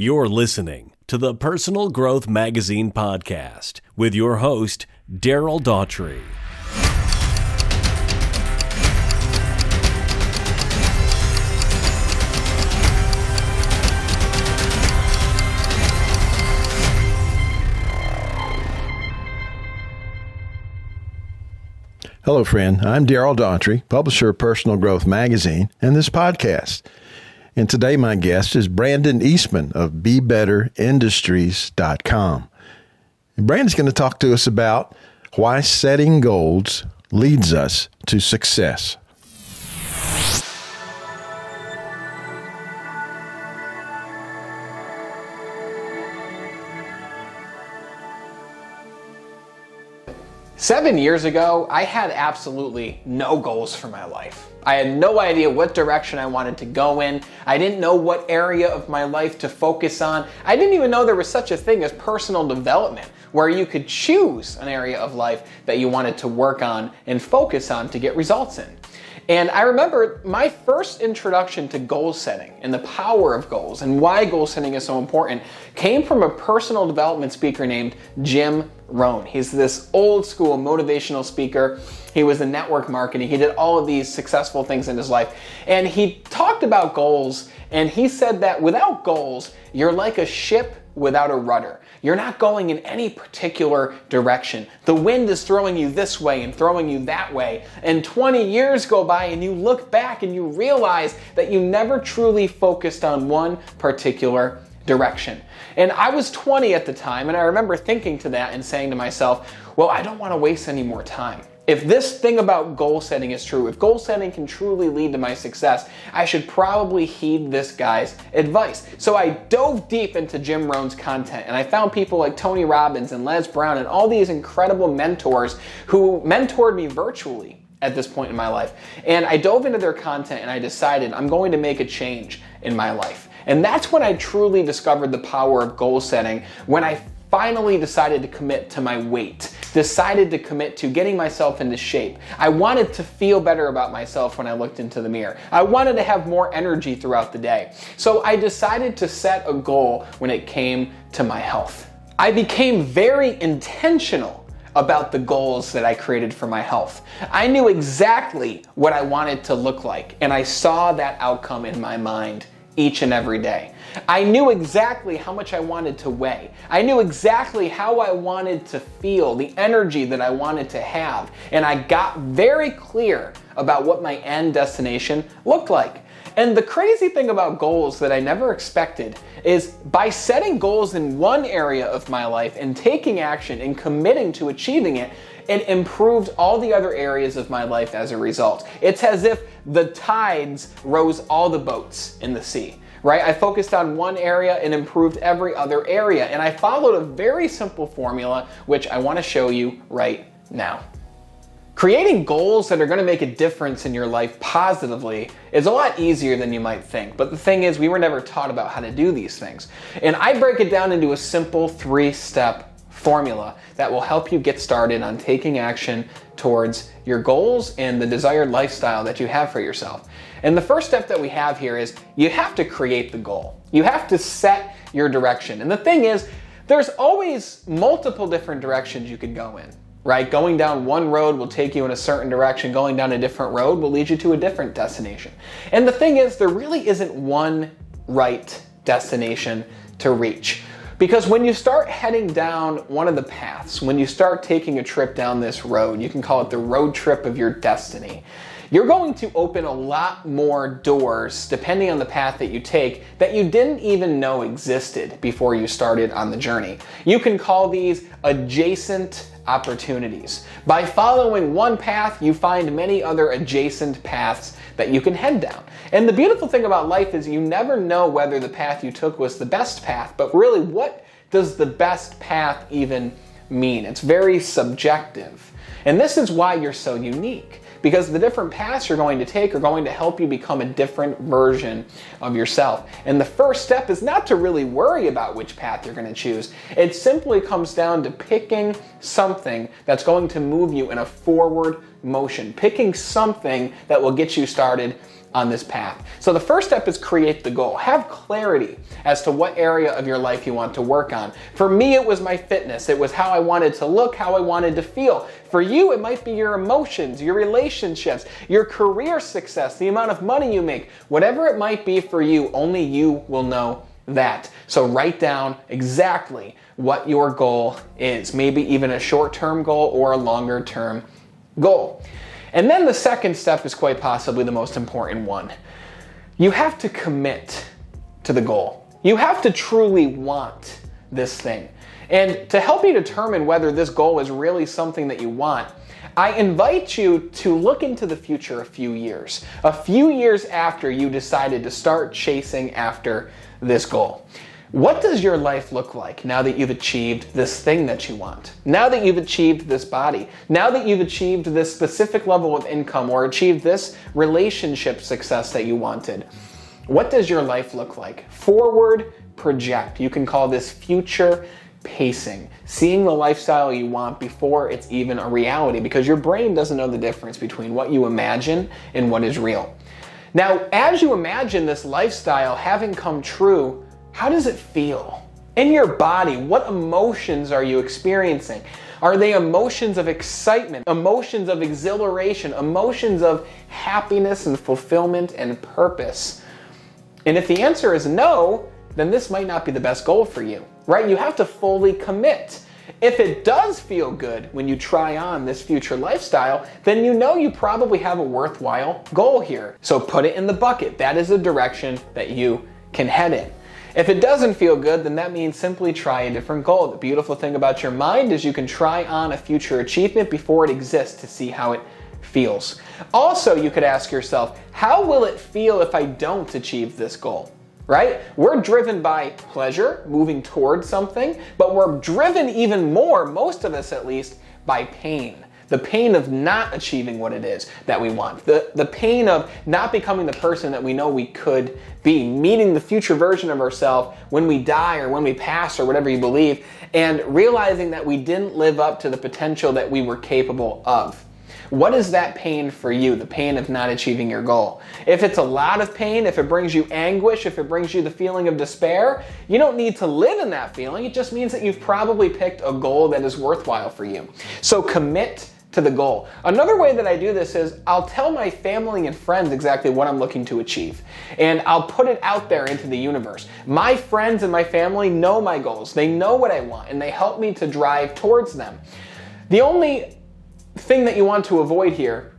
You're listening to the Personal Growth Magazine podcast with your host, Daryl Daughtry. Hello, friend. I'm Daryl Daughtry, publisher of Personal Growth Magazine and this podcast. And today my guest is Brandon Eastman of BeBetterIndustries.com. And Brandon's going to talk to us about why setting goals leads us to success. Seven years ago, I had absolutely no goals for my life. I had no idea what direction I wanted to go in. I didn't know what area of my life to focus on. I didn't even know there was such a thing as personal development, where you could choose an area of life that you wanted to work on and focus on to get results in. And I remember my first introduction to goal setting and the power of goals and why goal setting is so important came from a personal development speaker named Jim Rohn. He's this old school motivational speaker. He was in network marketing. He did all of these successful things in his life. And he talked about goals, and he said that without goals, you're like a ship without a rudder. You're not going in any particular direction. The wind is throwing you this way and throwing you that way. And 20 years go by and you look back and you realize that you never truly focused on one particular direction. And I was 20 at the time, and I remember thinking to that and saying to myself, well, I don't want to waste any more time. If this thing about goal setting is true, if goal setting can truly lead to my success, I should probably heed this guy's advice. So I dove deep into Jim Rohn's content, and I found people like Tony Robbins and Les Brown and all these incredible mentors who mentored me virtually at this point in my life. And I dove into their content, and I decided I'm going to make a change in my life. And that's when I truly discovered the power of goal setting, when I finally decided to commit to my weight, decided to commit to getting myself into shape. I wanted to feel better about myself when I looked into the mirror. I wanted to have more energy throughout the day. So I decided to set a goal when it came to my health. I became very intentional about the goals that I created for my health. I knew exactly what I wanted to look like, and I saw that outcome in my mind each and every day. I knew exactly how much I wanted to weigh. I knew exactly how I wanted to feel, the energy that I wanted to have, and I got very clear about what my end destination looked like. And the crazy thing about goals that I never expected is by setting goals in one area of my life and taking action and committing to achieving it, it improved all the other areas of my life as a result. It's as if the tides rose all the boats in the sea, right? I focused on one area and improved every other area. And I followed a very simple formula, which I want to show you right now. Creating goals that are going to make a difference in your life positively is a lot easier than you might think. But the thing is, we were never taught about how to do these things. And I break it down into a simple three-step formula that will help you get started on taking action towards your goals and the desired lifestyle that you have for yourself. And the first step that we have here is you have to create the goal. You have to set your direction. And the thing is, there's always multiple different directions you could go in, right? Going down one road will take you in a certain direction. Going down a different road will lead you to a different destination. And the thing is, there really isn't one right destination to reach. Because when you start heading down one of the paths, when you start taking a trip down this road, you can call it the road trip of your destiny, you're going to open a lot more doors, depending on the path that you take, that you didn't even know existed before you started on the journey. You can call these adjacent opportunities. By following one path, you find many other adjacent paths that you can head down. And the beautiful thing about life is you never know whether the path you took was the best path, but really, what does the best path even mean? It's very subjective. And this is why you're so unique, because the different paths you're going to take are going to help you become a different version of yourself. And the first step is not to really worry about which path you're going to choose. It simply comes down to picking something that's going to move you in a forward motion, picking something that will get you started on this path. So the first step is create the goal. Have clarity as to what area of your life you want to work on. For me, it was my fitness. It was how I wanted to look, how I wanted to feel. For you, it might be your emotions, your relationships, your career success, the amount of money you make. Whatever it might be for you, only you will know that. So write down exactly what your goal is. Maybe even a short-term goal or a longer-term goal. And then the second step is quite possibly the most important one. You have to commit to the goal. You have to truly want this thing. And to help you determine whether this goal is really something that you want, I invite you to look into the future a few years after you decided to start chasing after this goal. What does your life look like now that you've achieved this thing that you want? Now that you've achieved this body? Now that you've achieved this specific level of income or achieved this relationship success that you wanted? What does your life look like? Forward project. You can call this future pacing. Seeing the lifestyle you want before it's even a reality, because your brain doesn't know the difference between what you imagine and what is real. Now, as you imagine this lifestyle having come true, how does it feel? In your body, what emotions are you experiencing? Are they emotions of excitement, emotions of exhilaration, emotions of happiness and fulfillment and purpose? And if the answer is no, then this might not be the best goal for you, right? You have to fully commit. If it does feel good when you try on this future lifestyle, then you know you probably have a worthwhile goal here. So put it in the bucket. That is the direction that you can head in. If it doesn't feel good, then that means simply try a different goal. The beautiful thing about your mind is you can try on a future achievement before it exists to see how it feels. Also, you could ask yourself, how will it feel if I don't achieve this goal? Right? We're driven by pleasure, moving towards something, but we're driven even more, most of us at least, by pain. The pain of not achieving what it is that we want. The pain of not becoming the person that we know we could be, meeting the future version of ourselves when we die or when we pass or whatever you believe, and realizing that we didn't live up to the potential that we were capable of. What is that pain for you? The pain of not achieving your goal. If it's a lot of pain, if it brings you anguish, if it brings you the feeling of despair, you don't need to live in that feeling. It just means that you've probably picked a goal that is worthwhile for you. So commit to the goal. Another way that I do this is I'll tell my family and friends exactly what I'm looking to achieve, and I'll put it out there into the universe. My friends and my family know my goals. They know what I want, and they help me to drive towards them. The only thing that you want to avoid here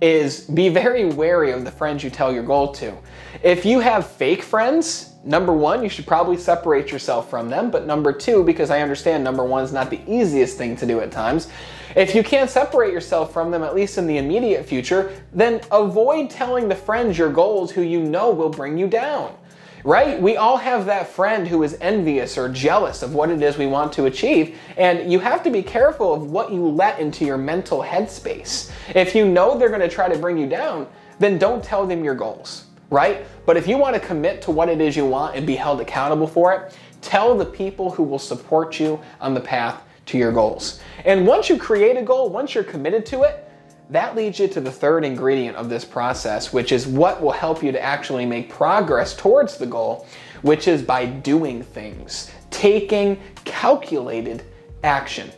is be very wary of the friends you tell your goal to. If you have fake friends, number one, you should probably separate yourself from them, but number two, because I understand number one is not the easiest thing to do at times, if you can't separate yourself from them, at least in the immediate future, then avoid telling the friends your goals who you know will bring you down, right? We all have that friend who is envious or jealous of what it is we want to achieve, and you have to be careful of what you let into your mental headspace. If you know they're going to try to bring you down, then don't tell them your goals. Right? But if you want to commit to what it is you want and be held accountable for it, tell the people who will support you on the path to your goals. And once you create a goal, once you're committed to it, that leads you to the third ingredient of this process, which is what will help you to actually make progress towards the goal, which is by doing things, taking calculated action.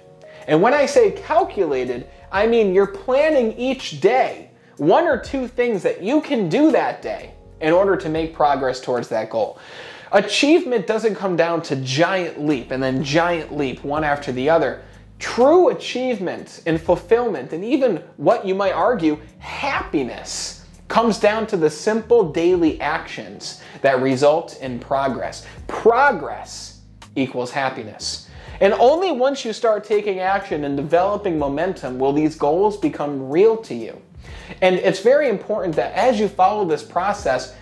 And when I say calculated, I mean you're planning each day one or two things that you can do that day in order to make progress towards that goal. Achievement doesn't come down to giant leap and then giant leap one after the other. True achievement and fulfillment, and even what you might argue happiness, comes down to the simple daily actions that result in progress. Progress equals happiness. And only once you start taking action and developing momentum will these goals become real to you. And it's very important that as you follow this process,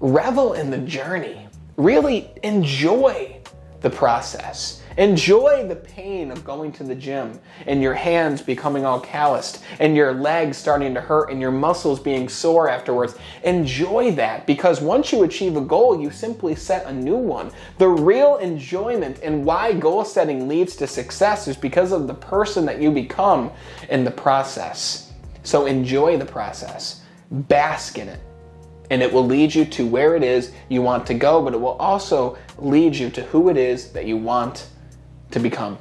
revel in the journey. Really enjoy the process. Enjoy the pain of going to the gym and your hands becoming all calloused and your legs starting to hurt and your muscles being sore afterwards. Enjoy that, because once you achieve a goal, you simply set a new one. The real enjoyment and why goal setting leads to success is because of the person that you become in the process. So enjoy the process, bask in it, And it will lead you to where it is you want to go, but it will also lead you to who it is that you want to become.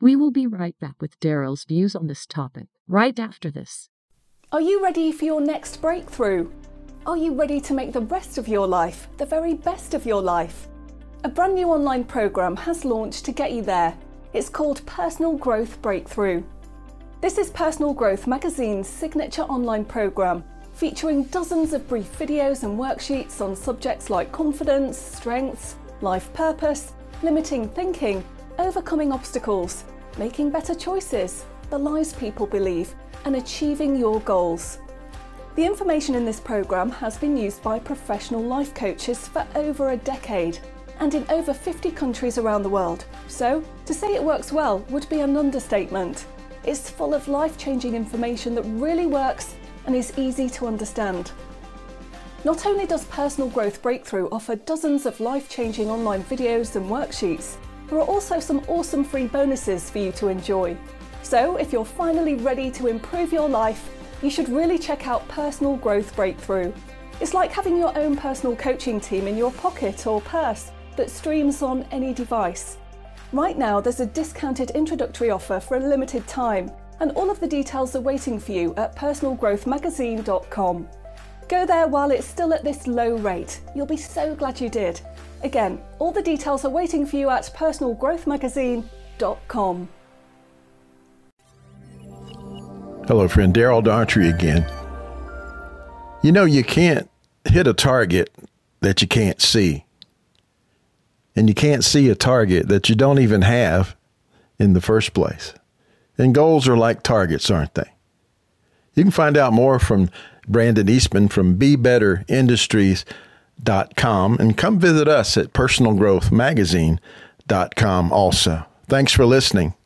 We will be right back with Daryl's views on this topic right after this. Are you ready for your next breakthrough? Are you ready to make the rest of your life the very best of your life? A brand new online program has launched to get you there. It's called Personal Growth Breakthrough. This is Personal Growth Magazine's signature online program, featuring dozens of brief videos and worksheets on subjects like confidence, strengths, life purpose, limiting thinking, overcoming obstacles, making better choices, the lies people believe, and achieving your goals. The information in this program has been used by professional life coaches for over a decade and in over 50 countries around the world. So, to say it works well would be an understatement. It's full of life-changing information that really works and is easy to understand. Not only does Personal Growth Breakthrough offer dozens of life-changing online videos and worksheets, there are also some awesome free bonuses for you to enjoy. So if you're finally ready to improve your life, you should really check out Personal Growth Breakthrough. It's like having your own personal coaching team in your pocket or purse that streams on any device. Right now, there's a discounted introductory offer for a limited time, and all of the details are waiting for you at PersonalGrowthMagazine.com. Go there while it's still at this low rate. You'll be so glad you did. Again, all the details are waiting for you at PersonalGrowthMagazine.com. Hello, friend. Daryl Daughtry again. You know, you can't hit a target that you can't see. And you can't see a target that you don't even have in the first place. And goals are like targets, aren't they? You can find out more from Brandon Eastman from BeBetterIndustries.com, and come visit us at PersonalGrowthMagazine.com also. Thanks for listening.